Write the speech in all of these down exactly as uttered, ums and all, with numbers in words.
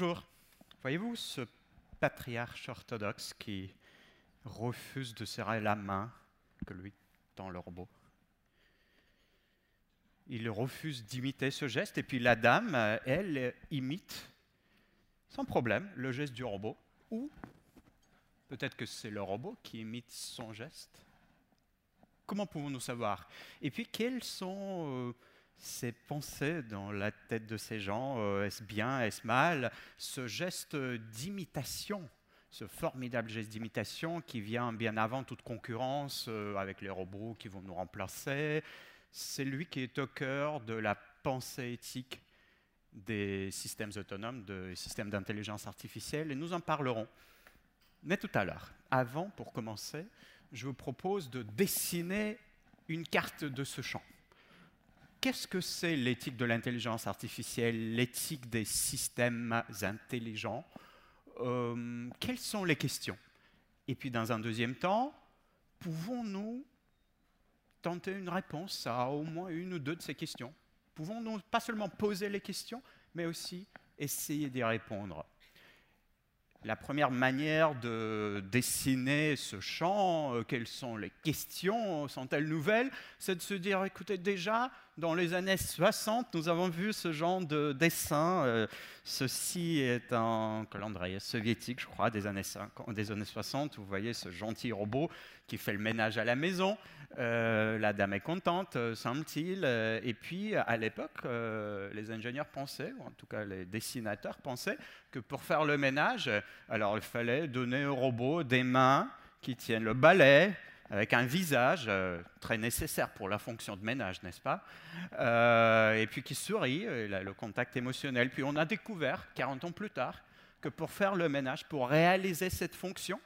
Bonjour. Voyez-vous ce patriarche orthodoxe qui refuse de serrer la main que lui tend le robot? Il refuse d'imiter ce geste, et puis la dame, elle, imite sans problème le geste du robot, ou peut-être que c'est le robot qui imite son geste. Comment pouvons-nous savoir? Et puis, quelles sont euh, ces pensées dans la tête de ces gens? euh, Est-ce bien, est-ce mal? Ce geste d'imitation, ce formidable geste d'imitation qui vient bien avant toute concurrence euh, avec les robots qui vont nous remplacer, c'est lui qui est au cœur de la pensée éthique des systèmes autonomes, des systèmes d'intelligence artificielle, et nous en parlerons. Mais tout à l'heure, avant, pour commencer, je vous propose de dessiner une carte de ce champ. Qu'est-ce que c'est l'éthique de l'intelligence artificielle, l'éthique des systèmes intelligents? euh, Quelles sont les questions? Et puis, dans un deuxième temps, pouvons-nous tenter une réponse à au moins une ou deux de ces questions? Pouvons-nous pas seulement poser les questions, mais aussi essayer d'y répondre? La première manière de dessiner ce champ, euh, quelles sont les questions, sont-elles nouvelles? C'est de se dire, écoutez, déjà, dans les années soixante, nous avons vu ce genre de dessin. Euh, ceci est un calendrier soviétique, je crois, des années cinquante, des années soixante. Vous voyez ce gentil robot qui fait le ménage à la maison. Euh, la dame est contente, euh, semble-t-il. Euh, et puis, à l'époque, euh, les ingénieurs pensaient, ou en tout cas les dessinateurs pensaient, que pour faire le ménage, alors il fallait donner au robot des mains qui tiennent le balai, avec un visage euh, très nécessaire pour la fonction de ménage, n'est-ce pas? euh, Et puis qui sourit, il a le contact émotionnel. Puis on a découvert, quarante ans plus tard, que pour faire le ménage, pour réaliser cette fonction,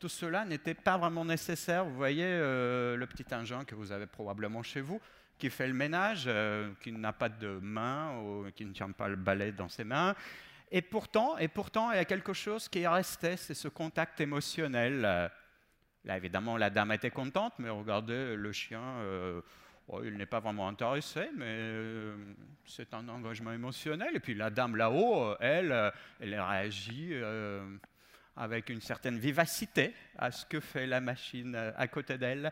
tout cela n'était pas vraiment nécessaire. Vous voyez euh, le petit engin que vous avez probablement chez vous, qui fait le ménage, euh, qui n'a pas de main, ou qui ne tient pas le balai dans ses mains. Et pourtant, et pourtant, il y a quelque chose qui est resté, c'est ce contact émotionnel. Là, évidemment, la dame était contente, mais regardez, le chien, euh, oh, il n'est pas vraiment intéressé, mais euh, c'est un engagement émotionnel. Et puis la dame là-haut, elle, elle réagit euh, avec une certaine vivacité à ce que fait la machine à côté d'elle.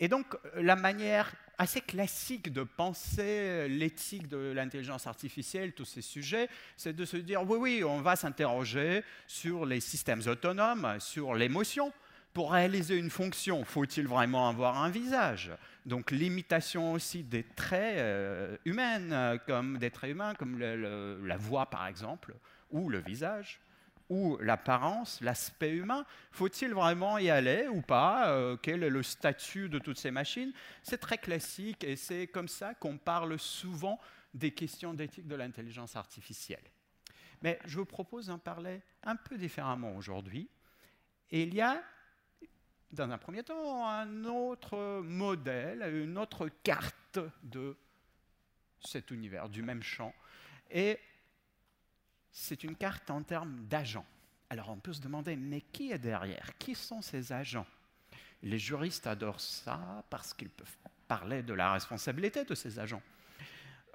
Et donc, la manière assez classique de penser l'éthique de l'intelligence artificielle, tous ces sujets, c'est de se dire, oui, oui, on va s'interroger sur les systèmes autonomes, sur l'émotion. Pour réaliser une fonction, faut-il vraiment avoir un visage? Donc, l'imitation aussi des traits euh, humains, comme des traits humains, comme le, le, la voix, par exemple, ou le visage, ou l'apparence, l'aspect humain. Faut-il vraiment y aller ou pas? euh, Quel est le statut de toutes ces machines? C'est très classique et c'est comme ça qu'on parle souvent des questions d'éthique de l'intelligence artificielle. Mais je vous propose d'en parler un peu différemment aujourd'hui. Et il y a, dans un premier temps, un autre modèle, une autre carte de cet univers, du même champ. Et c'est une carte en termes d'agents. Alors on peut se demander, mais qui est derrière? Qui sont ces agents? Les juristes adorent ça parce qu'ils peuvent parler de la responsabilité de ces agents.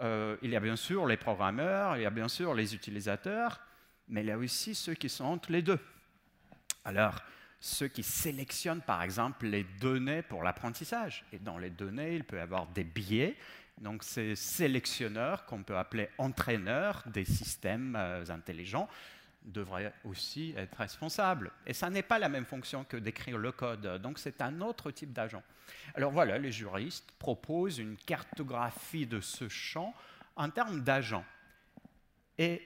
Euh, il y a bien sûr les programmeurs, il y a bien sûr les utilisateurs, mais il y a aussi ceux qui sont entre les deux. Alors, ceux qui sélectionnent par exemple les données pour l'apprentissage. Et dans les données, il peut y avoir des biais. Donc, ces sélectionneurs, qu'on peut appeler entraîneurs des systèmes euh, intelligents, devraient aussi être responsables. Et ça n'est pas la même fonction que d'écrire le code. Donc, c'est un autre type d'agent. Alors voilà, les juristes proposent une cartographie de ce champ en termes d'agents. Et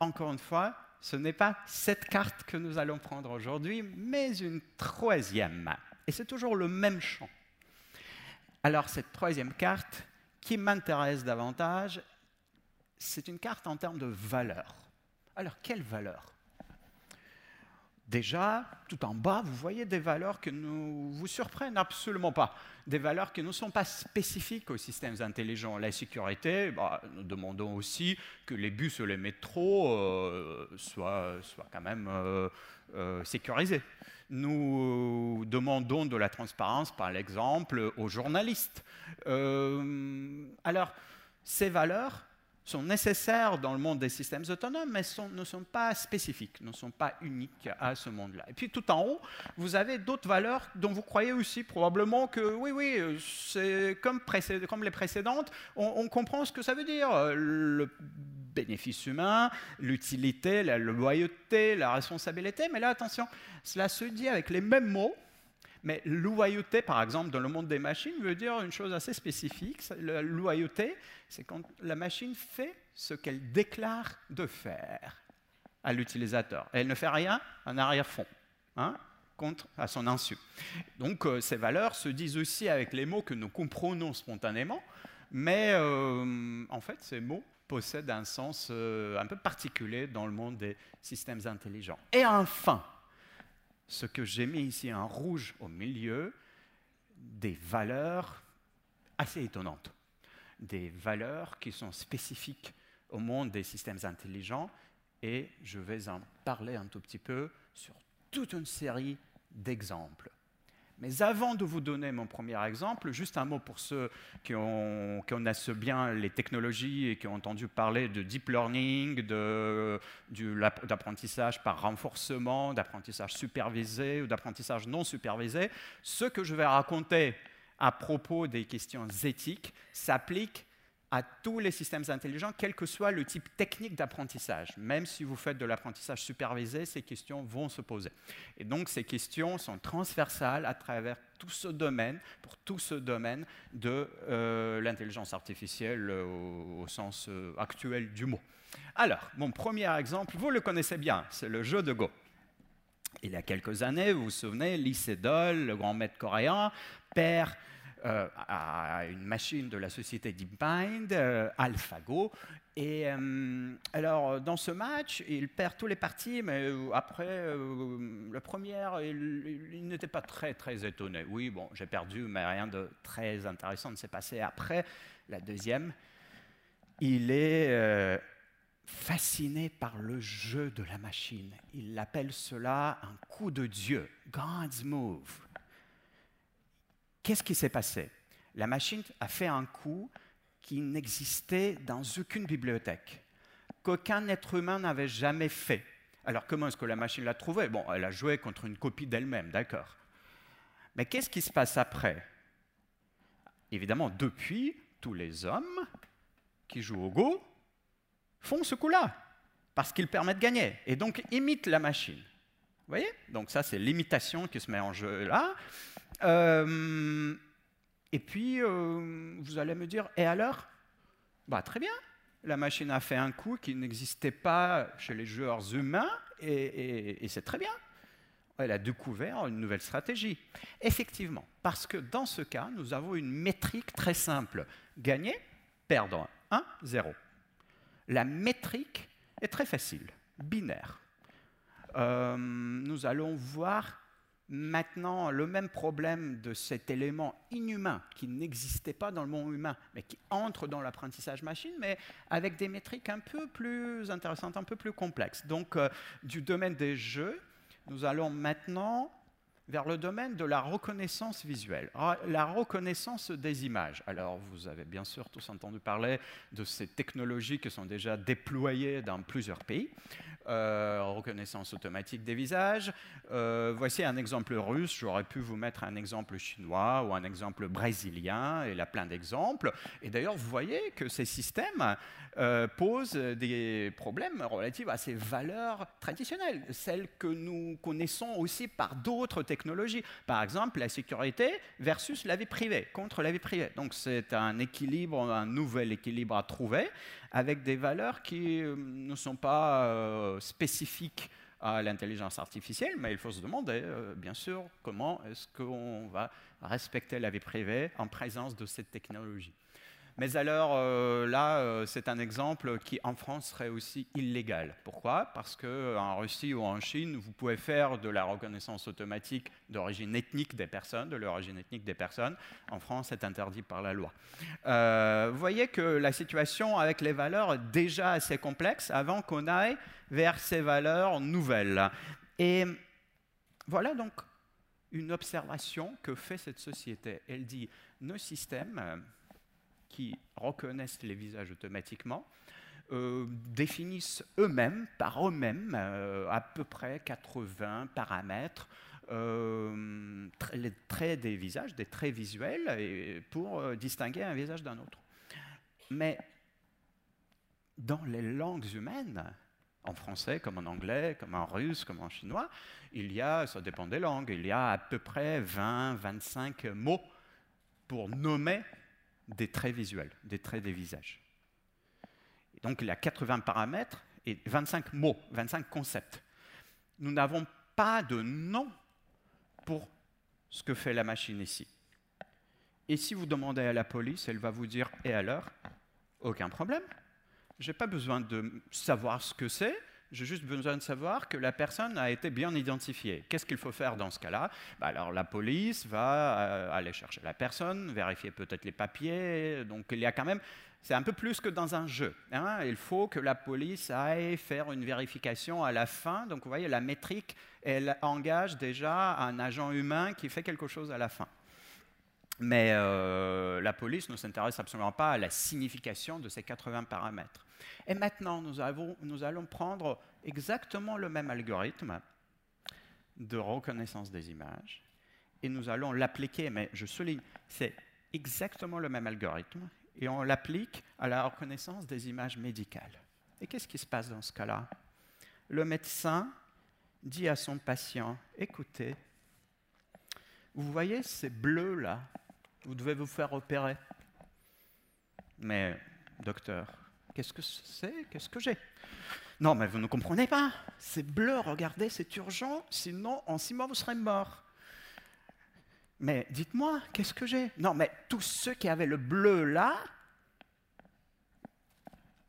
encore une fois, ce n'est pas cette carte que nous allons prendre aujourd'hui, mais une troisième. Et c'est toujours le même champ. Alors, cette troisième carte, qui m'intéresse davantage, c'est une carte en termes de valeur. Alors, quelles valeurs? Déjà, tout en bas, vous voyez des valeurs qui ne vous surprennent absolument pas. Des valeurs qui ne sont pas spécifiques aux systèmes intelligents. La sécurité, bah, nous demandons aussi que les bus et les métros euh, soient, soient quand même euh, euh, sécurisés. Nous demandons de la transparence, par exemple, aux journalistes. Euh, alors, ces valeurs, sont nécessaires dans le monde des systèmes autonomes, mais sont, ne sont pas spécifiques, ne sont pas uniques à ce monde-là. Et puis tout en haut, vous avez d'autres valeurs dont vous croyez aussi probablement que, oui, oui, c'est comme, comme les précédentes, on, on comprend ce que ça veut dire. Le bénéfice humain, l'utilité, la loyauté, la responsabilité, mais là, attention, cela se dit avec les mêmes mots. Mais loyauté, par exemple, dans le monde des machines, veut dire une chose assez spécifique. La loyauté, c'est quand la machine fait ce qu'elle déclare de faire à l'utilisateur. Elle ne fait rien en arrière-fond, hein, contre à son insu. Donc, euh, ces valeurs se disent aussi avec les mots que nous comprenons spontanément, mais euh, en fait, ces mots possèdent un sens euh, un peu particulier dans le monde des systèmes intelligents. Et enfin, ce que j'ai mis ici en rouge au milieu, des valeurs assez étonnantes, des valeurs qui sont spécifiques au monde des systèmes intelligents, et je vais en parler un tout petit peu sur toute une série d'exemples. Mais avant de vous donner mon premier exemple, juste un mot pour ceux qui, ont, qui connaissent bien les technologies et qui ont entendu parler de deep learning, d'apprentissage par renforcement, d'apprentissage supervisé ou d'apprentissage non supervisé. Ce que je vais raconter à propos des questions éthiques s'applique à tous les systèmes intelligents, quel que soit le type technique d'apprentissage. Même si vous faites de l'apprentissage supervisé, ces questions vont se poser. Et donc, ces questions sont transversales à travers tout ce domaine, pour tout ce domaine de euh, l'intelligence artificielle au, au sens euh, actuel du mot. Alors, mon premier exemple, vous le connaissez bien, c'est le jeu de Go. Il y a quelques années, vous vous souvenez, Lee Sedol, le grand maître coréen, père Euh, à une machine de la société DeepMind, euh, AlphaGo. Et euh, alors, dans ce match, il perd tous les parties, mais après, euh, la première, il, il n'était pas très, très étonné. Oui, bon, j'ai perdu, mais rien de très intéressant ne s'est passé. Après, la deuxième, il est euh, fasciné par le jeu de la machine. Il appelle cela un coup de Dieu, « God's move ». Qu'est-ce qui s'est passé? La machine a fait un coup qui n'existait dans aucune bibliothèque, qu'aucun être humain n'avait jamais fait. Alors comment est-ce que la machine l'a trouvé? Bon, elle a joué contre une copie d'elle-même, d'accord. Mais qu'est-ce qui se passe après? Évidemment, depuis, tous les hommes qui jouent au Go font ce coup-là, parce qu'il permet de gagner, et donc imitent la machine. Vous voyez? Donc ça, c'est l'imitation qui se met en jeu là. Euh, et puis, euh, vous allez me dire, et alors? Bah, très bien, la machine a fait un coup qui n'existait pas chez les joueurs humains, et, et, et c'est très bien. Elle a découvert une nouvelle stratégie. Effectivement, parce que dans ce cas, nous avons une métrique très simple. Gagner, perdre, un, zéro. La métrique est très facile, binaire. Euh, nous allons voir maintenant le même problème de cet élément inhumain qui n'existait pas dans le monde humain, mais qui entre dans l'apprentissage machine, mais avec des métriques un peu plus intéressantes, un peu plus complexes. Donc, euh, du domaine des jeux, nous allons maintenant vers le domaine de la reconnaissance visuelle, la reconnaissance des images. Alors, vous avez bien sûr tous entendu parler de ces technologies qui sont déjà déployées dans plusieurs pays. Euh, reconnaissance automatique des visages. Euh, voici un exemple russe. J'aurais pu vous mettre un exemple chinois ou un exemple brésilien. Il y a plein d'exemples. Et d'ailleurs, vous voyez que ces systèmes euh, posent des problèmes relatifs à ces valeurs traditionnelles, celles que nous connaissons aussi par d'autres technologies. Par exemple, la sécurité versus la vie privée, contre la vie privée. Donc, c'est un équilibre, un nouvel équilibre à trouver, avec des valeurs qui euh, ne sont pas euh, spécifique à l'intelligence artificielle, mais il faut se demander, euh, bien sûr, comment est-ce qu'on va respecter la vie privée en présence de cette technologie. Mais alors, euh, là, euh, c'est un exemple qui, en France, serait aussi illégal. Pourquoi? Parce qu'en Russie ou en Chine, vous pouvez faire de la reconnaissance automatique d'origine ethnique des personnes, de l'origine ethnique des personnes. En France, c'est interdit par la loi. Euh, vous voyez que la situation avec les valeurs est déjà assez complexe avant qu'on aille vers ces valeurs nouvelles. Et voilà donc une observation que fait cette société. Elle dit, nos systèmes qui reconnaissent les visages automatiquement, euh, définissent eux-mêmes, par eux-mêmes, euh, à peu près quatre-vingts paramètres, euh, les traits des visages, des traits visuels, et pour euh, distinguer un visage d'un autre. Mais dans les langues humaines, en français, comme en anglais, comme en russe, comme en chinois, il y a, ça dépend des langues, il y a à peu près vingt à vingt-cinq mots pour nommer des traits visuels, des traits des visages. Donc il y a quatre-vingts paramètres et vingt-cinq mots, vingt-cinq concepts. Nous n'avons pas de nom pour ce que fait la machine ici. Et si vous demandez à la police, elle va vous dire « et alors ?» Aucun problème. Je n'ai pas besoin de savoir ce que c'est, j'ai juste besoin de savoir que la personne a été bien identifiée. Qu'est-ce qu'il faut faire dans ce cas-là? Bah alors la police va aller chercher la personne, vérifier peut-être les papiers, donc il y a quand même... C'est un peu plus que dans un jeu, hein. Il faut que la police aille faire une vérification à la fin, donc vous voyez, la métrique, elle engage déjà un agent humain qui fait quelque chose à la fin. Mais euh, la police ne s'intéresse absolument pas à la signification de ces quatre-vingts paramètres. Et maintenant, nous, avons, nous allons prendre exactement le même algorithme de reconnaissance des images et nous allons l'appliquer, mais je souligne, c'est exactement le même algorithme et on l'applique à la reconnaissance des images médicales. Et qu'est-ce qui se passe dans ce cas-là? Le médecin dit à son patient, écoutez, vous voyez ces bleus là? Vous devez vous faire opérer. Mais, docteur, qu'est-ce que c'est? Qu'est-ce que j'ai? Non, mais vous ne comprenez pas. C'est bleu, regardez, c'est urgent, sinon en six mois, vous serez mort. Mais dites-moi, qu'est-ce que j'ai? Non, mais tous ceux qui avaient le bleu là,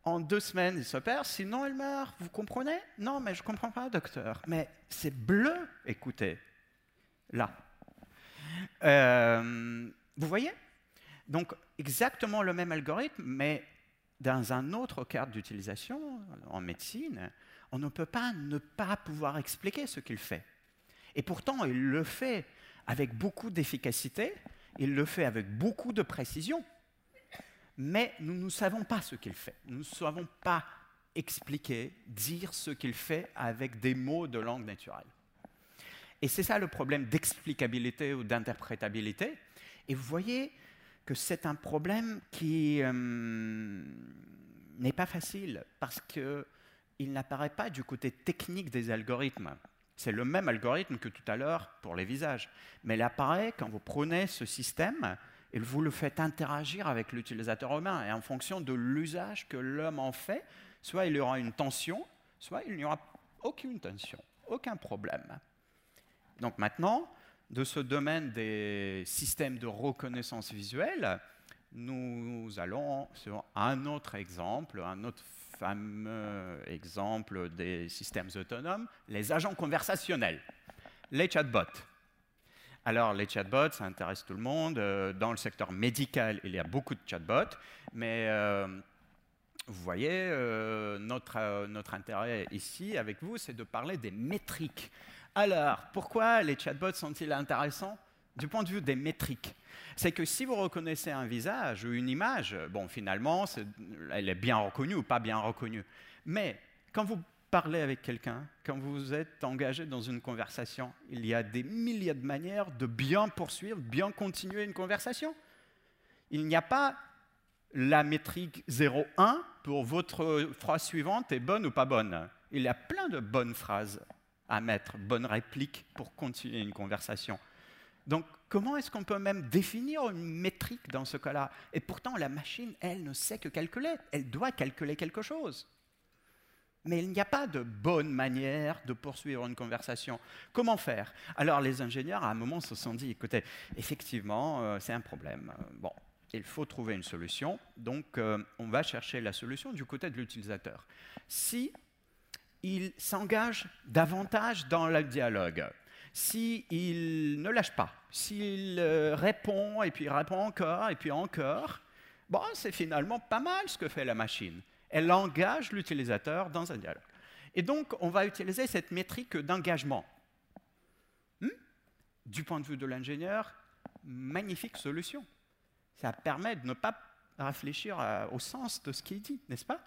en deux semaines, ils s'opèrent, sinon ils meurent. Vous comprenez? Non, mais je ne comprends pas, docteur. Mais c'est bleu, écoutez, là. Euh, vous voyez? Donc, exactement le même algorithme, mais dans un autre cadre d'utilisation, en médecine, on ne peut pas ne pas pouvoir expliquer ce qu'il fait. Et pourtant, il le fait avec beaucoup d'efficacité, il le fait avec beaucoup de précision, mais nous ne savons pas ce qu'il fait. Nous ne savons pas expliquer, dire ce qu'il fait avec des mots de langue naturelle. Et c'est ça le problème d'explicabilité ou d'interprétabilité. Et vous voyez que c'est un problème qui euh, n'est pas facile parce qu'il n'apparaît pas du côté technique des algorithmes. C'est le même algorithme que tout à l'heure pour les visages. Mais il apparaît quand vous prenez ce système et vous le faites interagir avec l'utilisateur humain. Et en fonction de l'usage que l'homme en fait, soit il y aura une tension, soit il n'y aura aucune tension, aucun problème. Donc maintenant, de ce domaine des systèmes de reconnaissance visuelle, nous allons sur un autre exemple, un autre fameux exemple des systèmes autonomes, les agents conversationnels, les chatbots. Alors les chatbots, ça intéresse tout le monde. Dans le secteur médical, il y a beaucoup de chatbots, mais euh, vous voyez, euh, notre, euh, notre intérêt ici avec vous, c'est de parler des métriques. Alors, pourquoi les chatbots sont-ils intéressants du point de vue des métriques? C'est que si vous reconnaissez un visage ou une image, bon, finalement, c'est, elle est bien reconnue ou pas bien reconnue. Mais quand vous parlez avec quelqu'un, quand vous êtes engagé dans une conversation, il y a des milliers de manières de bien poursuivre, bien continuer une conversation. Il n'y a pas la métrique zéro un pour votre phrase suivante est bonne ou pas bonne. Il y a plein de bonnes phrases à mettre, bonne réplique pour continuer une conversation. Donc, comment est-ce qu'on peut même définir une métrique dans ce cas-là? Et pourtant, la machine, elle, ne sait que calculer. Elle doit calculer quelque chose. Mais il n'y a pas de bonne manière de poursuivre une conversation. Comment faire? Alors, les ingénieurs, à un moment, se sont dit, écoutez, effectivement, euh, c'est un problème. Bon, il faut trouver une solution. Donc, euh, on va chercher la solution du côté de l'utilisateur. Si il s'engage davantage dans le dialogue. S'il ne lâche pas, s'il répond, et puis répond encore, et puis encore, bon, c'est finalement pas mal ce que fait la machine. Elle engage l'utilisateur dans un dialogue. Et donc, on va utiliser cette métrique d'engagement. Hmm? Du point de vue de l'ingénieur, magnifique solution. Ça permet de ne pas réfléchir à, au sens de ce qui est dit, n'est-ce pas?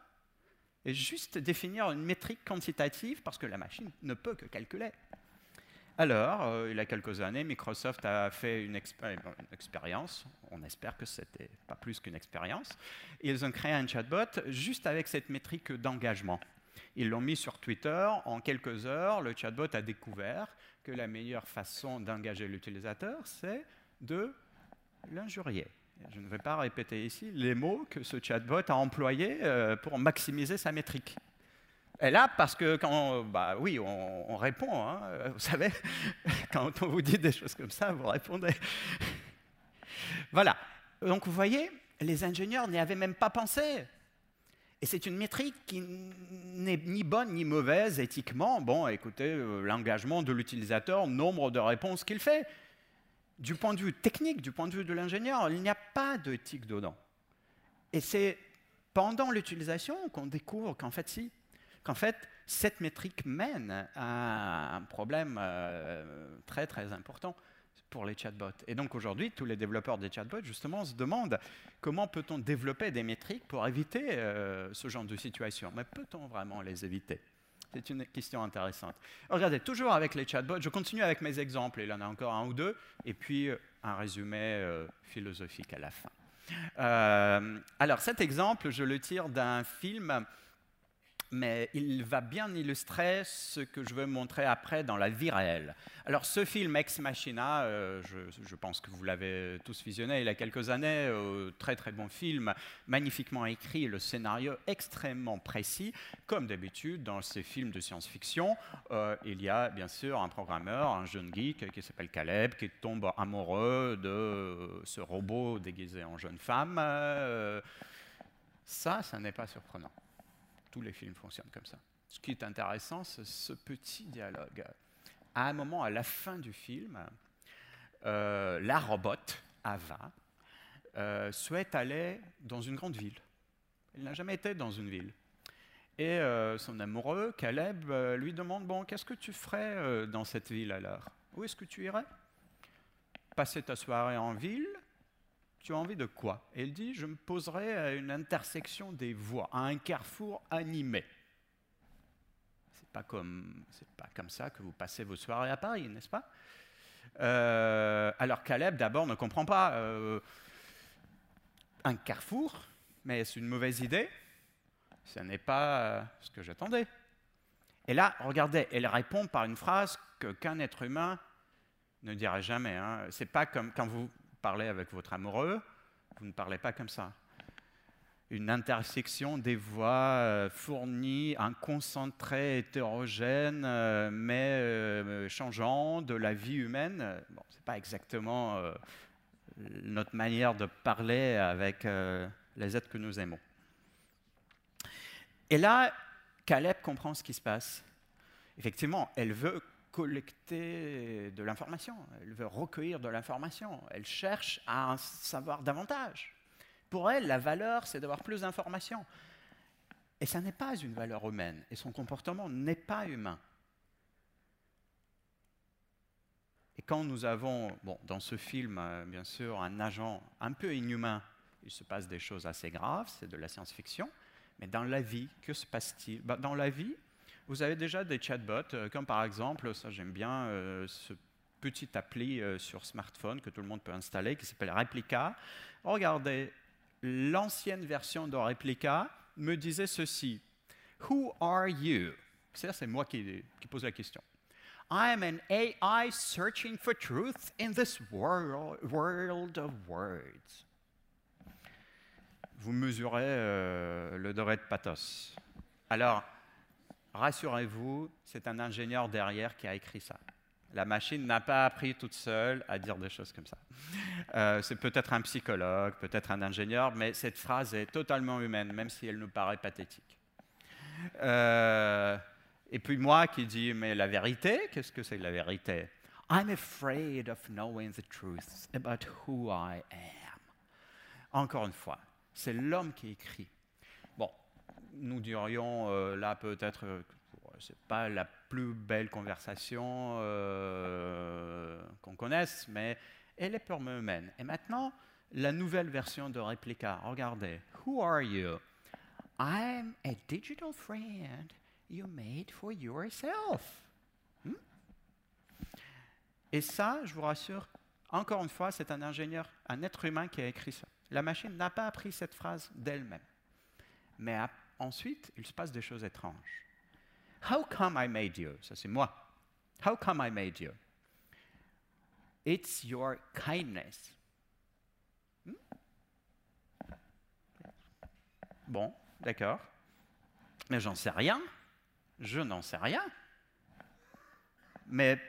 Et juste définir une métrique quantitative, parce que la machine ne peut que calculer. Alors, euh, il y a quelques années, Microsoft a fait une, expé une expérience, on espère que ce n'était pas plus qu'une expérience, ils ont créé un chatbot juste avec cette métrique d'engagement. Ils l'ont mis sur Twitter, en quelques heures, le chatbot a découvert que la meilleure façon d'engager l'utilisateur, c'est de l'injurier. Je ne vais pas répéter ici les mots que ce chatbot a employés euh, pour maximiser sa métrique. Et là, parce que quand, bah oui, on, on répond, hein, vous savez, quand on vous dit des choses comme ça, vous répondez. Voilà. Donc vous voyez, les ingénieurs n'y avaient même pas pensé. Et c'est une métrique qui n'est ni bonne ni mauvaise éthiquement. Bon, écoutez, l'engagement de l'utilisateur, nombre de réponses qu'il fait. Du point de vue technique, du point de vue de l'ingénieur, il n'y a pas d'éthique dedans. Et c'est pendant l'utilisation qu'on découvre qu'en fait, si. qu'en fait, cette métrique mène à un problème euh, très, très important pour les chatbots. Et donc aujourd'hui, tous les développeurs des chatbots, justement, se demandent comment peut-on développer des métriques pour éviter euh, ce genre de situation. Mais peut-on vraiment les éviter? C'est une question intéressante. Regardez, toujours avec les chatbots, je continue avec mes exemples, il en a encore un ou deux, et puis un résumé euh, philosophique à la fin. Euh, alors cet exemple, je le tire d'un film... mais il va bien illustrer ce que je veux montrer après dans la vie réelle. Alors ce film Ex Machina, euh, je, je pense que vous l'avez tous visionné il y a quelques années, euh, très très bon film, magnifiquement écrit, le scénario extrêmement précis. Comme d'habitude dans ces films de science-fiction, euh, il y a bien sûr un programmeur, un jeune geek qui s'appelle Caleb, qui tombe amoureux de ce robot déguisé en jeune femme. Euh, ça, ça n'est pas surprenant. Tous les films fonctionnent comme ça. Ce qui est intéressant, c'est ce petit dialogue. À un moment, à la fin du film, euh, la robot, Ava, euh, souhaite aller dans une grande ville. Elle n'a jamais été dans une ville. Et euh, son amoureux, Caleb, euh, lui demande, bon, qu'est-ce que tu ferais euh, dans cette ville alors? Où est-ce que tu irais? Passer ta soirée en ville? Tu as envie de quoi? Et il dit, je me poserai à une intersection des voies, à un carrefour animé. C'est pas comme, c'est pas comme ça que vous passez vos soirées à Paris, n'est-ce pas? euh, Alors Caleb, d'abord, ne comprend pas. Euh, un carrefour, mais est-ce une mauvaise idée? Ce n'est pas ce que j'attendais. Et là, regardez, elle répond par une phrase que qu'un être humain ne dirait jamais. Hein. C'est pas comme quand vous... parlez avec votre amoureux, vous ne parlez pas comme ça. Une intersection des voix fournit un concentré hétérogène mais changeant de la vie humaine. Bon, c'est pas exactement notre manière de parler avec les êtres que nous aimons. Et là, Caleb comprend ce qui se passe. Effectivement, elle veut collecter de l'information, elle veut recueillir de l'information, elle cherche à en savoir davantage. Pour elle, la valeur, c'est d'avoir plus d'informations. Et ça n'est pas une valeur humaine, et son comportement n'est pas humain. Et quand nous avons, bon, dans ce film, bien sûr, un agent un peu inhumain, il se passe des choses assez graves, c'est de la science-fiction, mais dans la vie, que se passe-t-il? Ben, dans la vie, vous avez déjà des chatbots, comme par exemple, ça j'aime bien, euh, ce petit appli euh, sur smartphone que tout le monde peut installer, qui s'appelle Replica. Regardez, l'ancienne version de Replica me disait ceci. « Who are you ?» C'est-à-dire, c'est moi qui, qui pose la question. « I am an A I searching for truth in this world, world of words. » Vous mesurez euh, le degré de pathos. Alors, rassurez-vous, c'est un ingénieur derrière qui a écrit ça. La machine n'a pas appris toute seule à dire des choses comme ça. Euh, c'est peut-être un psychologue, peut-être un ingénieur, mais cette phrase est totalement humaine, même si elle nous paraît pathétique. Euh, et puis moi qui dis, mais la vérité, qu'est-ce que c'est la vérité? I'm afraid of knowing the truth about who I am. Encore une fois, c'est l'homme qui écrit. Bon. Nous dirions, euh, là peut-être, euh, c'est pas la plus belle conversation euh, qu'on connaisse, mais elle est purement humaine. Et maintenant, la nouvelle version de Replica. Regardez. Who are you? I'm a digital friend you made for yourself. Hmm? Et ça, je vous rassure, encore une fois, c'est un ingénieur, un être humain qui a écrit ça. La machine n'a pas appris cette phrase d'elle-même. Mais ensuite, il se passe des choses étranges. How come I made you? Ça, c'est moi. How come I made you? It's your kindness. Hmm? Bon, d'accord. Mais j'en sais rien. Je n'en sais rien. Mais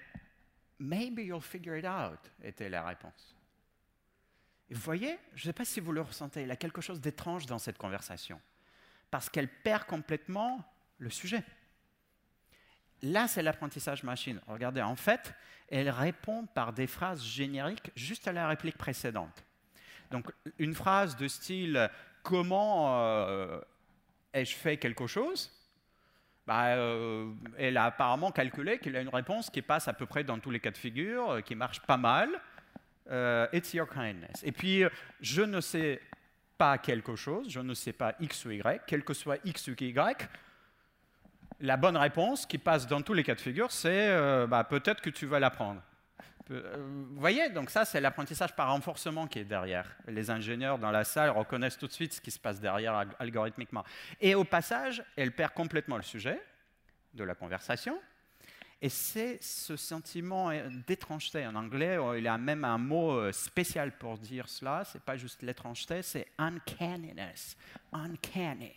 maybe you'll figure it out, était la réponse. Et vous voyez, je ne sais pas si vous le ressentez, il y a quelque chose d'étrange dans cette conversation. Parce qu'elle perd complètement le sujet. Là, c'est l'apprentissage machine. Regardez, en fait, elle répond par des phrases génériques juste à la réplique précédente. Donc, une phrase de style « Comment euh, ai-je fait quelque chose ?» bah, euh, elle a apparemment calculé qu'il a une réponse qui passe à peu près dans tous les cas de figure, qui marche pas mal. Euh, « It's your kindness ». Et puis, « Je ne sais pas quelque chose, je ne sais pas X ou Y, quel que soit X ou Y », la bonne réponse qui passe dans tous les cas de figure, c'est euh, bah, peut-être que tu vas l'apprendre. Peu, euh, vous voyez, donc ça, c'est l'apprentissage par renforcement qui est derrière. Les ingénieurs dans la salle reconnaissent tout de suite ce qui se passe derrière algorithmiquement. Et au passage, elle perd complètement le sujet de la conversation. Et c'est ce sentiment d'étrangeté. En anglais, il y a même un mot spécial pour dire cela. Ce n'est pas juste l'étrangeté, c'est « uncanniness »,« uncanny ».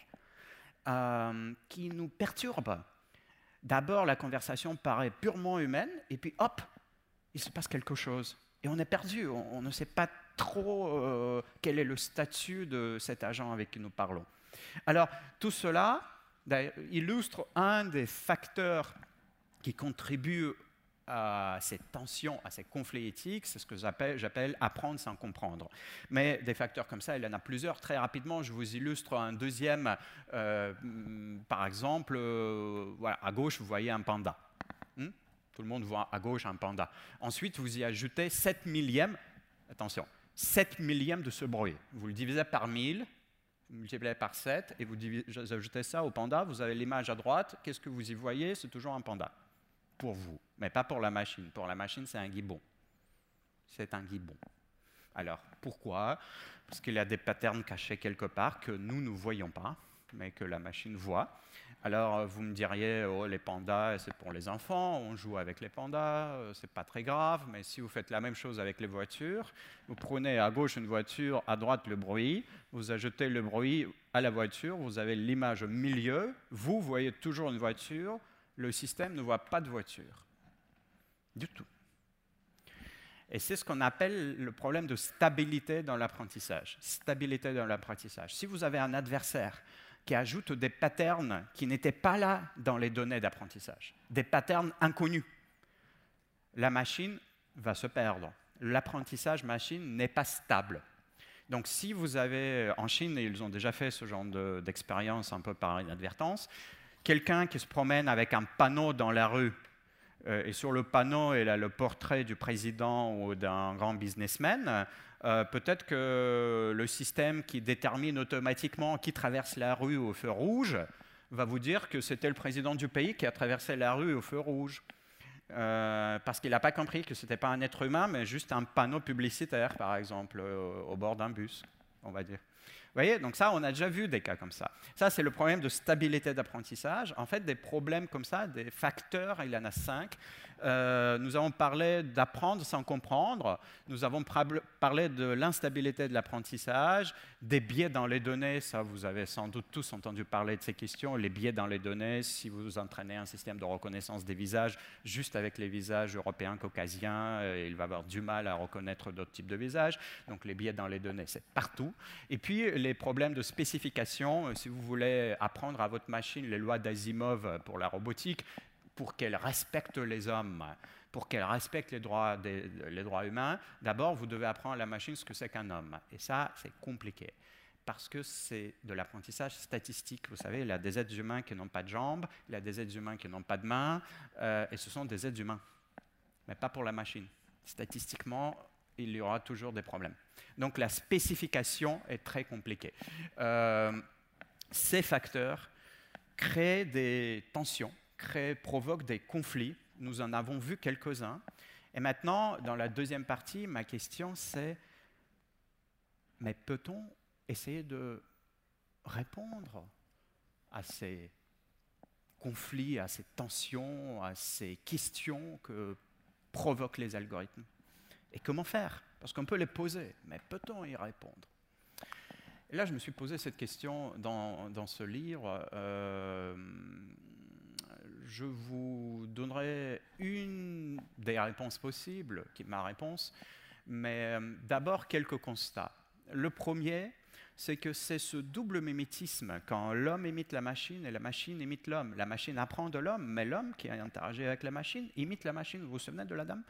Euh, qui nous perturbe. D'abord, la conversation paraît purement humaine, et puis hop, il se passe quelque chose. Et on est perdu, on, on ne sait pas trop euh, quel est le statut de cet agent avec qui nous parlons. Alors, tout cela illustre un des facteurs qui contribue à ces tensions, à ces conflits éthiques, c'est ce que j'appelle « apprendre sans comprendre ». Mais des facteurs comme ça, il y en a plusieurs. Très rapidement, je vous illustre un deuxième. Euh, par exemple, euh, voilà, à gauche, vous voyez un panda. Hmm? Tout le monde voit à gauche un panda. Ensuite, vous y ajoutez sept millièmes, attention, sept millièmes de ce bruit. Vous le divisez par mille, vous multipliez par sept, et vous, vous ajoutez ça au panda. Vous avez l'image à droite. Qu'est-ce que vous y voyez? C'est toujours un panda. Pour vous, mais pas pour la machine. Pour la machine, c'est un gibbon. C'est un gibbon. Alors, pourquoi? Parce qu'il y a des patterns cachés quelque part que nous ne voyons pas, mais que la machine voit. Alors, vous me diriez, oh, les pandas, c'est pour les enfants, on joue avec les pandas, c'est pas très grave, mais si vous faites la même chose avec les voitures, vous prenez à gauche une voiture, à droite le bruit, vous ajoutez le bruit à la voiture, vous avez l'image au milieu, vous voyez toujours une voiture, le système ne voit pas de voiture, du tout. Et c'est ce qu'on appelle le problème de stabilité dans l'apprentissage. Stabilité dans l'apprentissage. Si vous avez un adversaire qui ajoute des patterns qui n'étaient pas là dans les données d'apprentissage, des patterns inconnus, la machine va se perdre. L'apprentissage machine n'est pas stable. Donc, si vous avez, en Chine, et ils ont déjà fait ce genre d'expérience un peu par inadvertance, quelqu'un qui se promène avec un panneau dans la rue, euh, et sur le panneau, il a le portrait du président ou d'un grand businessman, euh, peut-être que le système qui détermine automatiquement qui traverse la rue au feu rouge va vous dire que c'était le président du pays qui a traversé la rue au feu rouge. Euh, parce qu'il n'a pas compris que ce n'était pas un être humain, mais juste un panneau publicitaire, par exemple, au, au bord d'un bus, on va dire. Vous voyez, donc ça, on a déjà vu des cas comme ça. Ça, c'est le problème de stabilité d'apprentissage. En fait, des problèmes comme ça, des facteurs, il y en a cinq. Euh, nous avons parlé d'apprendre sans comprendre. Nous avons parlé de l'instabilité de l'apprentissage, des biais dans les données. Ça, vous avez sans doute tous entendu parler de ces questions. Les biais dans les données, si vous entraînez un système de reconnaissance des visages juste avec les visages européens, caucasiens, il va avoir du mal à reconnaître d'autres types de visages. Donc, les biais dans les données, c'est partout. Et puis, les problèmes de spécification, si vous voulez apprendre à votre machine les lois d'Asimov pour la robotique, pour qu'elle respecte les hommes, pour qu'elle respecte les droits, des, les droits humains, d'abord, vous devez apprendre à la machine ce que c'est qu'un homme. Et ça, c'est compliqué, parce que c'est de l'apprentissage statistique. Vous savez, il y a des êtres humains qui n'ont pas de jambes, il y a des êtres humains qui n'ont pas de mains, euh, et ce sont des êtres humains, mais pas pour la machine. Statistiquement, il y aura toujours des problèmes. Donc la spécification est très compliquée. Euh, ces facteurs créent des tensions, créent, provoquent des conflits. Nous en avons vu quelques-uns. Et maintenant, dans la deuxième partie, ma question c'est, mais peut-on essayer de répondre à ces conflits, à ces tensions, à ces questions que provoquent les algorithmes? Et comment faire? Parce qu'on peut les poser, mais peut-on y répondre? Et là, je me suis posé cette question dans, dans ce livre. Euh, je vous donnerai une des réponses possibles, qui est ma réponse, mais euh, d'abord quelques constats. Le premier, c'est que c'est ce double mimétisme, quand l'homme imite la machine et la machine imite l'homme. La machine apprend de l'homme, mais l'homme qui interagit avec la machine imite la machine. Vous vous souvenez de la dame?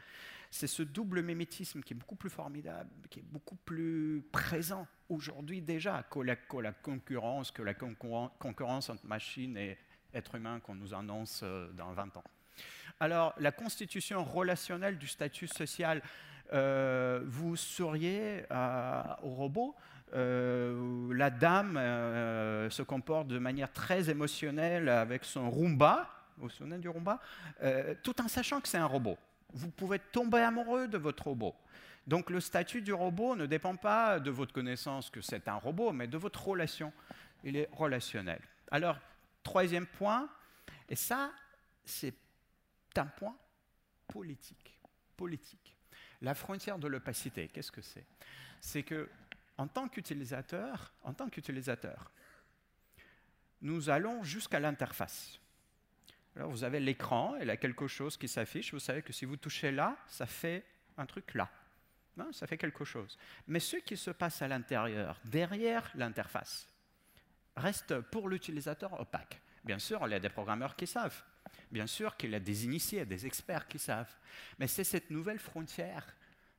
C'est ce double mimétisme qui est beaucoup plus formidable, qui est beaucoup plus présent aujourd'hui déjà que la, que la concurrence, que la concurrence, concurrence entre machines et êtres humains qu'on nous annonce dans vingt ans. Alors, la constitution relationnelle du statut social, euh, vous souriez à, au robot. Euh, la dame euh, se comporte de manière très émotionnelle avec son Roomba, vous vous souvenez du Roomba, euh, tout en sachant que c'est un robot. Vous pouvez tomber amoureux de votre robot. Donc le statut du robot ne dépend pas de votre connaissance que c'est un robot, mais de votre relation. Il est relationnel. Alors, troisième point, et ça, c'est un point politique. Politique. La frontière de l'opacité, qu'est-ce que c'est? C'est que En tant qu'utilisateur, en tant qu'utilisateur, nous allons jusqu'à l'interface. Alors vous avez l'écran, il y a quelque chose qui s'affiche, vous savez que si vous touchez là, ça fait un truc là. Non, ça fait quelque chose. Mais ce qui se passe à l'intérieur, derrière l'interface, reste pour l'utilisateur opaque. Bien sûr, il y a des programmeurs qui savent. Bien sûr qu'il y a des initiés, des experts qui savent. Mais c'est cette nouvelle frontière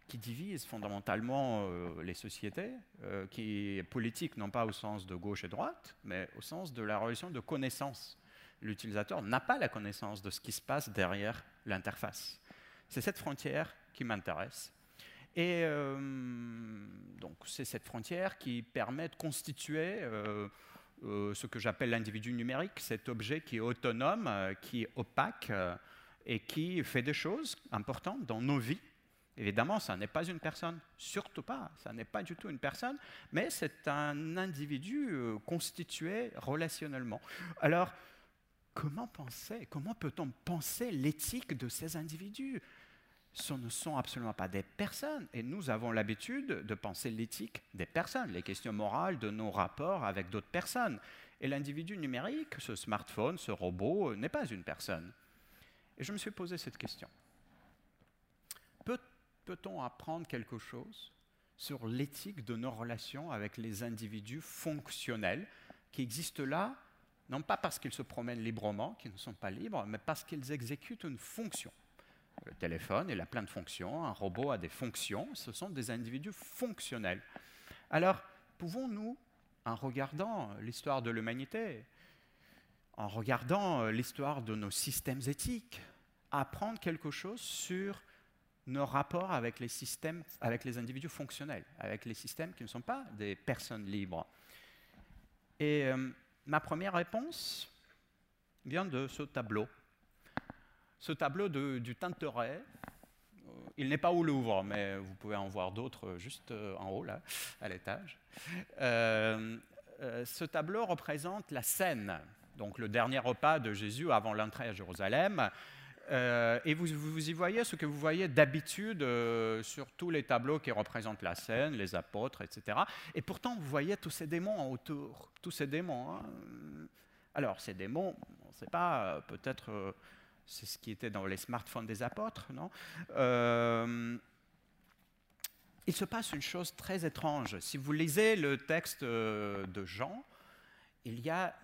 qui divise fondamentalement euh, les sociétés, euh, qui est politique non pas au sens de gauche et droite, mais au sens de la relation de connaissance. L'utilisateur n'a pas la connaissance de ce qui se passe derrière l'interface. C'est cette frontière qui m'intéresse. Et euh, donc c'est cette frontière qui permet de constituer euh, euh, ce que j'appelle l'individu numérique, cet objet qui est autonome, euh, qui est opaque euh, et qui fait des choses importantes dans nos vies. Évidemment, ça n'est pas une personne, surtout pas, ça n'est pas du tout une personne, mais c'est un individu constitué relationnellement. Alors, comment penser, comment peut-on penser l'éthique de ces individus? Ce ne sont absolument pas des personnes, et nous avons l'habitude de penser l'éthique des personnes, les questions morales de nos rapports avec d'autres personnes. Et l'individu numérique, ce smartphone, ce robot, n'est pas une personne. Et je me suis posé cette question. Peut Peut-on apprendre quelque chose sur l'éthique de nos relations avec les individus fonctionnels qui existent là, non pas parce qu'ils se promènent librement, qui ne sont pas libres, mais parce qu'ils exécutent une fonction. Le téléphone, il a plein de fonctions, un robot a des fonctions, ce sont des individus fonctionnels. Alors, pouvons-nous, en regardant l'histoire de l'humanité, en regardant l'histoire de nos systèmes éthiques, apprendre quelque chose sur nos rapports avec les systèmes, avec les individus fonctionnels, avec les systèmes qui ne sont pas des personnes libres? Et euh, ma première réponse vient de ce tableau. Ce tableau de, du Tintoret, euh, il n'est pas au Louvre, mais vous pouvez en voir d'autres juste euh, en haut, là, à l'étage. Euh, euh, ce tableau représente la scène, donc le dernier repas de Jésus avant l'entrée à Jérusalem. Euh, et vous, vous y voyez ce que vous voyez d'habitude euh, sur tous les tableaux qui représentent la scène, les apôtres, et cetera. Et pourtant, vous voyez tous ces démons autour, tous ces démons. Hein. Alors, ces démons, on ne sait pas, euh, peut-être euh, c'est ce qui était dans les smartphones des apôtres, non? euh, Il se passe une chose très étrange. Si vous lisez le texte euh, de Jean, il y a...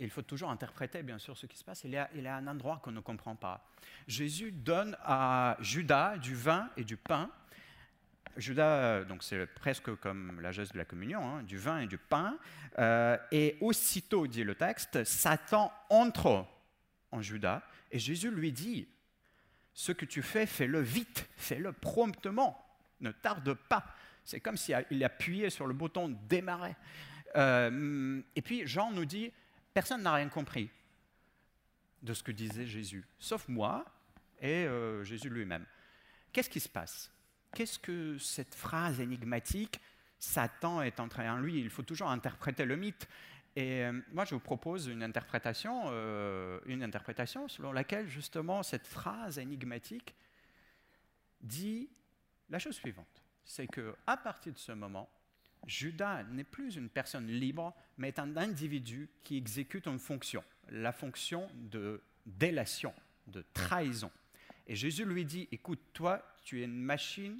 Il faut toujours interpréter, bien sûr, ce qui se passe. Il y a, il y a un endroit qu'on ne comprend pas. Jésus donne à Judas du vin et du pain. Judas, donc c'est presque comme la geste de la communion, hein, du vin et du pain. Euh, et aussitôt, dit le texte, Satan entre en Judas. Et Jésus lui dit, ce que tu fais, fais-le vite, fais-le promptement. ne tarde pas. C'est comme s'il appuyait sur le bouton « démarrer euh, ». Et puis Jean nous dit « personne n'a rien compris de ce que disait Jésus, sauf moi et euh, Jésus lui-même ». Qu'est-ce qui se passe? Qu'est-ce que cette phrase énigmatique « Satan est entré en lui », il faut toujours interpréter le mythe. Et euh, moi, je vous propose une interprétation, euh, une interprétation selon laquelle justement cette phrase énigmatique dit la chose suivante. C'est qu'à partir de ce moment, Judas n'est plus une personne libre, mais est un individu qui exécute une fonction, la fonction de délation, de trahison. Et Jésus lui dit, écoute, toi, tu es une machine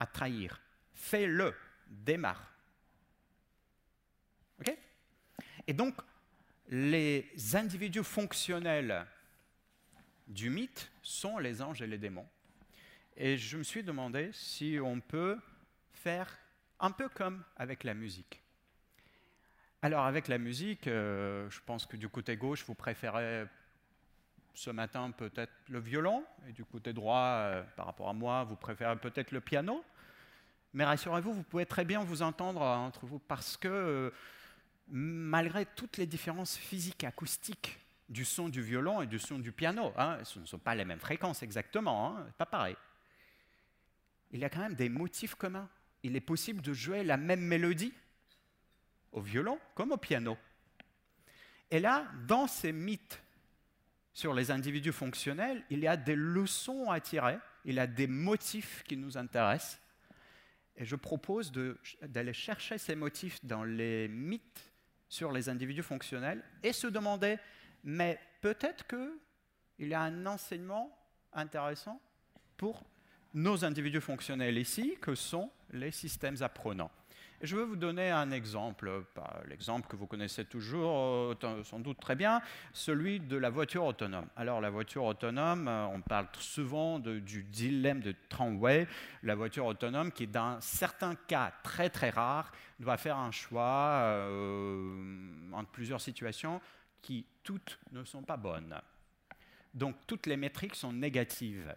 à trahir. Fais-le, démarre. Okay? Et donc, les individus fonctionnels du mythe sont les anges et les démons. Et je me suis demandé si on peut faire un peu comme avec la musique. Alors avec la musique, euh, je pense que du côté gauche, vous préférez ce matin peut-être le violon, et du côté droit, euh, par rapport à moi, vous préférez peut-être le piano. Mais rassurez-vous, vous pouvez très bien vous entendre entre vous, parce que euh, malgré toutes les différences physiques et acoustiques du son du violon et du son du piano, hein, ce ne sont pas les mêmes fréquences exactement, hein, pas pareil. Il y a quand même des motifs communs. Il est possible de jouer la même mélodie au violon comme au piano. Et là, dans ces mythes sur les individus fonctionnels, il y a des leçons à tirer, il y a des motifs qui nous intéressent. Et je propose d'aller chercher ces motifs dans les mythes sur les individus fonctionnels et se demander, mais peut-être qu'il y a un enseignement intéressant pour nos individus fonctionnels ici, que sont les systèmes apprenants. Et je vais vous donner un exemple, l'exemple que vous connaissez toujours, sans doute très bien, celui de la voiture autonome. Alors la voiture autonome, on parle souvent de, du dilemme de tramway, la voiture autonome qui, dans certains cas très très rares, doit faire un choix euh, entre plusieurs situations qui toutes ne sont pas bonnes. Donc toutes les métriques sont négatives.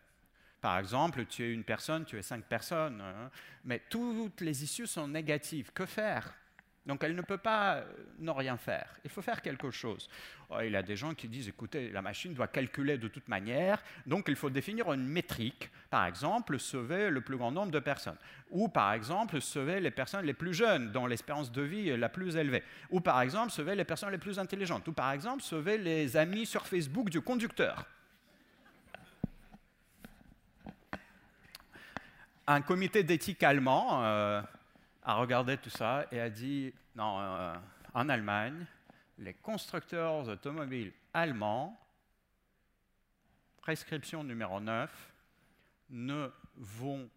Par exemple, tu es une personne, tu es cinq personnes, hein, mais toutes les issues sont négatives. Que faire? Donc elle ne peut pas euh, non rien faire. Il faut faire quelque chose. Oh, il y a des gens qui disent, écoutez, la machine doit calculer de toute manière, donc il faut définir une métrique. Par exemple, sauver le plus grand nombre de personnes. Ou par exemple, sauver les personnes les plus jeunes, dont l'espérance de vie est la plus élevée. Ou par exemple, sauver les personnes les plus intelligentes. Ou par exemple, sauver les amis sur Facebook du conducteur. Un comité d'éthique allemand euh, a regardé tout ça et a dit « Non, euh, en Allemagne, les constructeurs automobiles allemands, prescription numéro neuf, ne vont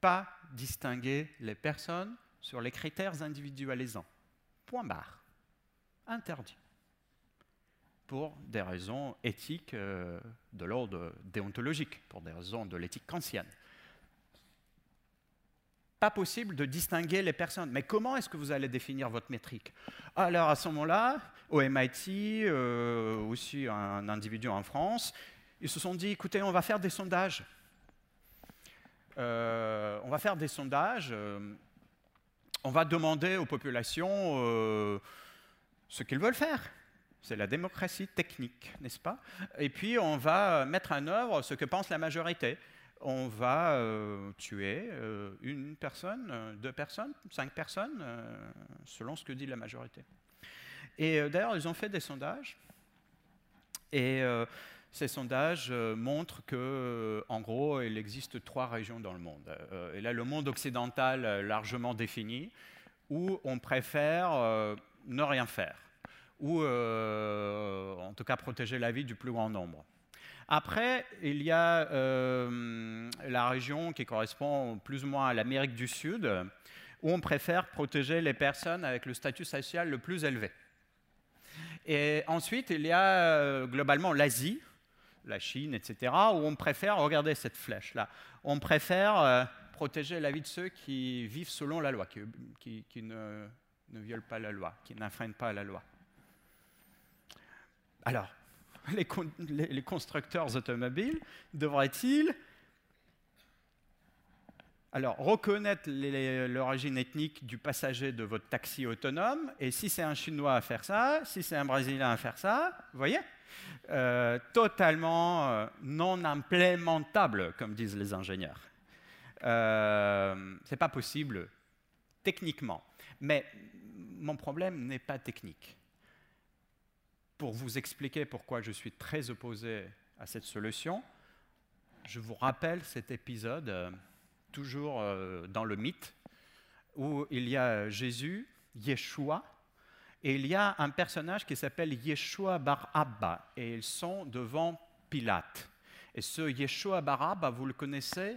pas distinguer les personnes sur les critères individualisants. Point barre. Interdit. Pour des raisons éthiques euh, de l'ordre déontologique, pour des raisons de l'éthique kantienne. » Pas possible de distinguer les personnes. Mais comment est-ce que vous allez définir votre métrique? Alors à ce moment-là, au M I T, euh, aussi un individu en France, ils se sont dit, écoutez, on va faire des sondages. Euh, on va faire des sondages, euh, on va demander aux populations euh, ce qu'ils veulent faire. C'est la démocratie technique, n'est-ce pas? Et puis on va mettre en œuvre ce que pense la majorité. On va euh, tuer euh, une personne, euh, deux personnes, cinq personnes, euh, selon ce que dit la majorité. Et euh, d'ailleurs, ils ont fait des sondages, et euh, ces sondages euh, montrent qu'en euh, gros, il existe trois régions dans le monde. Euh, et là, le monde occidental euh, largement défini, où on préfère euh, ne rien faire, ou euh, en tout cas protéger la vie du plus grand nombre. Après, il y a euh, la région qui correspond plus ou moins à l'Amérique du Sud, où on préfère protéger les personnes avec le statut social le plus élevé. Et ensuite, il y a euh, globalement l'Asie, la Chine, et cetera, où on préfère, regardez cette flèche-là, on préfère euh, protéger la vie de ceux qui vivent selon la loi, qui, qui, qui ne, ne violent pas la loi, qui n'infreignent pas la loi. Alors, Les, con les constructeurs automobiles devraient-ils Alors, reconnaître l'origine ethnique du passager de votre taxi autonome, et si c'est un Chinois à faire ça, si c'est un Brésilien à faire ça, vous voyez, euh, totalement euh, non implémentable, comme disent les ingénieurs. Euh, c'est pas possible techniquement. Mais mon problème n'est pas technique. Pour vous expliquer pourquoi je suis très opposé à cette solution, je vous rappelle cet épisode, euh, toujours euh, dans le mythe, où il y a Jésus, Yeshua, et il y a un personnage qui s'appelle Yeshua Barabbas, et ils sont devant Pilate. Et ce Yeshua Barabbas, vous le connaissez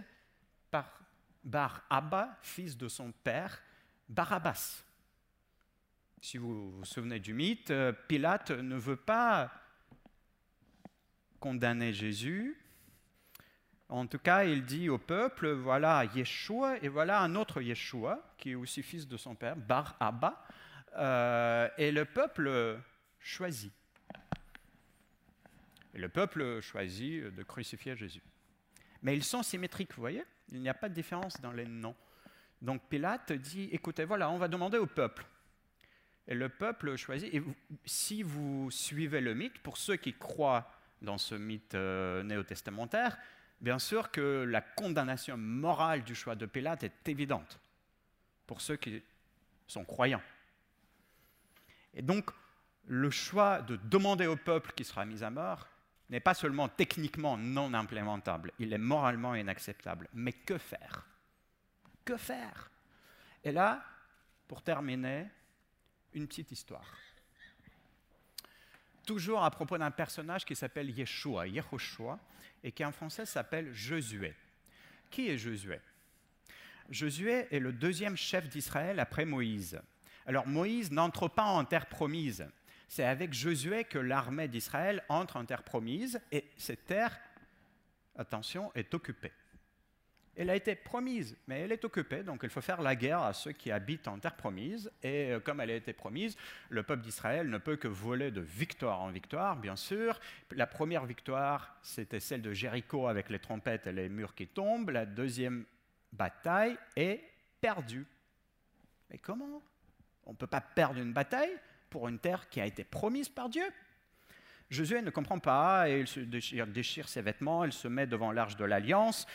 par Barabbas, fils de son père, Barabbas. Si vous vous souvenez du mythe, Pilate ne veut pas condamner Jésus. En tout cas, il dit au peuple, voilà Yeshua, et voilà un autre Yeshua, qui est aussi fils de son père, Bar-Abba, euh, et le peuple choisit. Et le peuple choisit de crucifier Jésus. Mais ils sont symétriques, vous voyez? Il n'y a pas de différence dans les noms. Donc Pilate dit, écoutez, voilà, on va demander au peuple. Et le peuple choisit, et si vous suivez le mythe, pour ceux qui croient dans ce mythe euh, néo-testamentaire, bien sûr que la condamnation morale du choix de Pilate est évidente pour ceux qui sont croyants. Et donc, le choix de demander au peuple qui sera mis à mort n'est pas seulement techniquement non implémentable, il est moralement inacceptable. Mais que faire? Que faire? Et là, pour terminer, une petite histoire. Toujours à propos d'un personnage qui s'appelle Yeshua, Yehoshua, et qui en français s'appelle Josué. Qui est Josué? Josué est le deuxième chef d'Israël après Moïse. Alors Moïse n'entre pas en terre promise. C'est avec Josué que l'armée d'Israël entre en terre promise, et cette terre, attention, est occupée. Elle a été promise, mais elle est occupée, donc il faut faire la guerre à ceux qui habitent en terre promise. Et comme elle a été promise, le peuple d'Israël ne peut que voler de victoire en victoire, bien sûr. La première victoire, c'était celle de Jéricho avec les trompettes et les murs qui tombent. La deuxième bataille est perdue. Mais comment? On ne peut pas perdre une bataille pour une terre qui a été promise par Dieu. Josué ne comprend pas, et il se déchire, déchire ses vêtements, il se met devant l'arche de l'Alliance.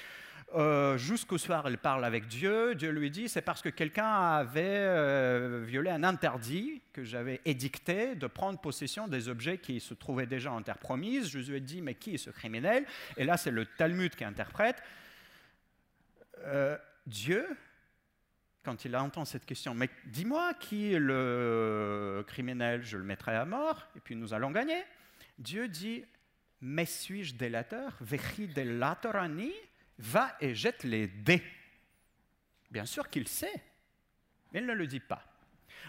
Euh, jusqu'au soir, il parle avec Dieu. Dieu lui dit, c'est parce que quelqu'un avait euh, violé un interdit que j'avais édicté de prendre possession des objets qui se trouvaient déjà en terre promise. Josué dit, mais qui est ce criminel? Et là, c'est le Talmud qui interprète. Euh, Dieu, quand il entend cette question, mais dis-moi qui est le criminel, je le mettrai à mort, et puis nous allons gagner. Dieu dit, mais suis-je délateur? Vechi delatorani? Va et jette les dés. Bien sûr qu'il sait, mais il ne le dit pas.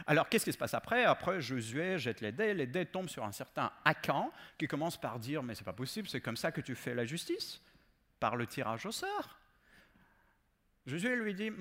Alors, qu'est-ce qui se passe après? Après, Josué jette les dés, les dés tombent sur un certain Akan, qui commence par dire, mais c'est pas possible, c'est comme ça que tu fais la justice, par le tirage au sort. Josué lui dit,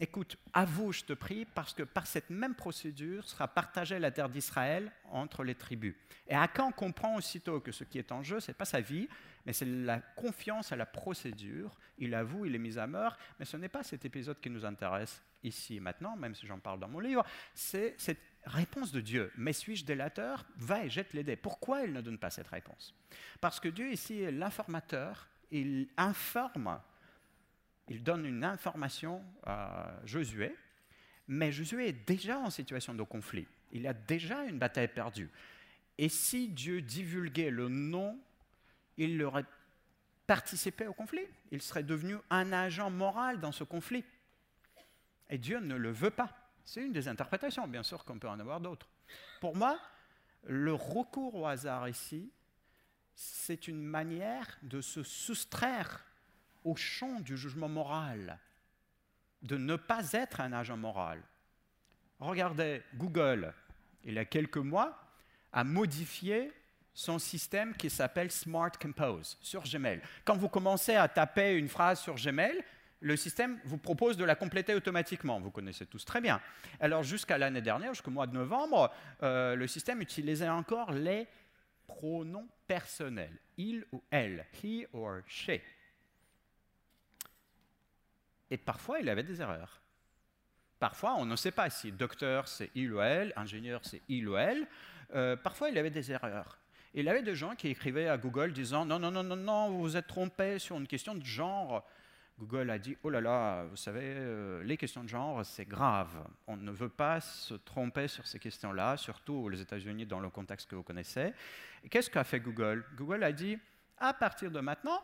écoute, avoue, je te prie, parce que par cette même procédure sera partagée la terre d'Israël entre les tribus. Et Akan comprend aussitôt que ce qui est en jeu, ce n'est pas sa vie, mais c'est la confiance à la procédure. Il avoue, il est mis à mort, mais ce n'est pas cet épisode qui nous intéresse ici et maintenant, même si j'en parle dans mon livre, c'est cette réponse de Dieu. Mais suis-je délateur? Va et jette les dés. Pourquoi il ne donne pas cette réponse? Parce que Dieu ici est l'informateur, il informe, il donne une information à Josué, mais Josué est déjà en situation de conflit. Il a déjà une bataille perdue. Et si Dieu divulguait le nom, il aurait participé au conflit. Il serait devenu un agent moral dans ce conflit. Et Dieu ne le veut pas. C'est une des interprétations, bien sûr qu'on peut en avoir d'autres. Pour moi, le recours au hasard ici, c'est une manière de se soustraire au champ du jugement moral, de ne pas être un agent moral. Regardez, Google, il y a quelques mois, a modifié son système qui s'appelle Smart Compose sur Gmail. Quand vous commencez à taper une phrase sur Gmail, le système vous propose de la compléter automatiquement. Vous connaissez tous très bien. Alors jusqu'à l'année dernière, jusqu'au mois de novembre, euh, le système utilisait encore les pronoms personnels. Il ou elle, he or she. Et parfois, il avait des erreurs. Parfois, on ne sait pas si docteur, c'est il ou elle, ingénieur, c'est il ou elle. Euh, parfois, il avait des erreurs. Et il y avait des gens qui écrivaient à Google disant « Non, non, non, non, non, vous vous êtes trompé sur une question de genre ». Google a dit « Oh là là, vous savez, euh, les questions de genre, c'est grave. On ne veut pas se tromper sur ces questions-là, surtout les États-Unis dans le contexte que vous connaissez. » Qu'est-ce qu'a fait Google? Google a dit « À partir de maintenant,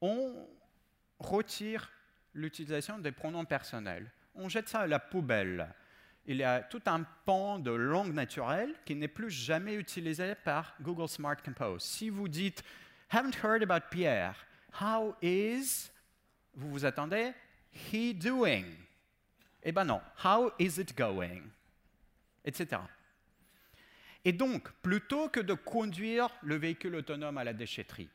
on retire l'utilisation des pronoms personnels. On jette ça à la poubelle. Il y a tout un pan de langue naturelle qui n'est plus jamais utilisé par Google Smart Compose. Si vous dites « Haven't heard about Pierre », How is, vous vous attendez, he doing? Eh ben non, how is it going? Etc. Et donc, plutôt que de conduire le véhicule autonome à la déchetterie,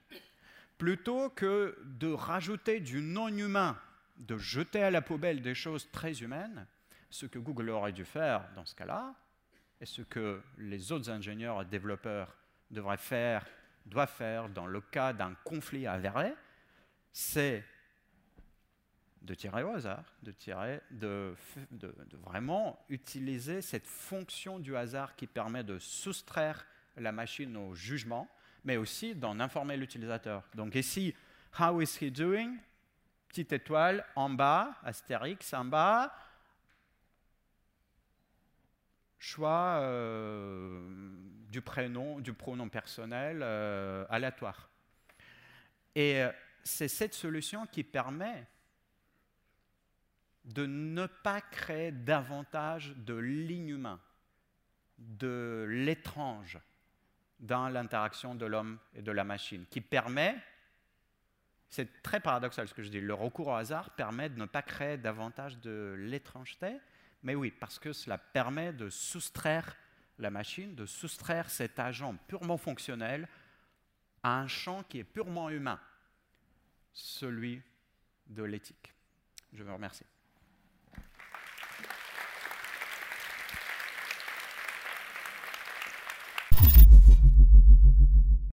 plutôt que de rajouter du non-humain, de jeter à la poubelle des choses très humaines, ce que Google aurait dû faire dans ce cas-là, et ce que les autres ingénieurs et développeurs devraient faire, doivent faire dans le cas d'un conflit avéré, c'est de tirer au hasard, de, tirer, de, de, de vraiment utiliser cette fonction du hasard qui permet de soustraire la machine au jugement, mais aussi d'en informer l'utilisateur. Donc ici, « How is he doing ?» Petite étoile, en bas, astérix, en bas, choix euh, du, prénom, du pronom personnel euh, aléatoire. Et c'est cette solution qui permet de ne pas créer davantage de l'inhumain, de l'étrange dans l'interaction de l'homme et de la machine, qui permet, c'est très paradoxal ce que je dis, le recours au hasard permet de ne pas créer davantage de l'étrangeté, mais oui, parce que cela permet de soustraire la machine, de soustraire cet agent purement fonctionnel à un champ qui est purement humain, celui de l'éthique. Je vous remercie.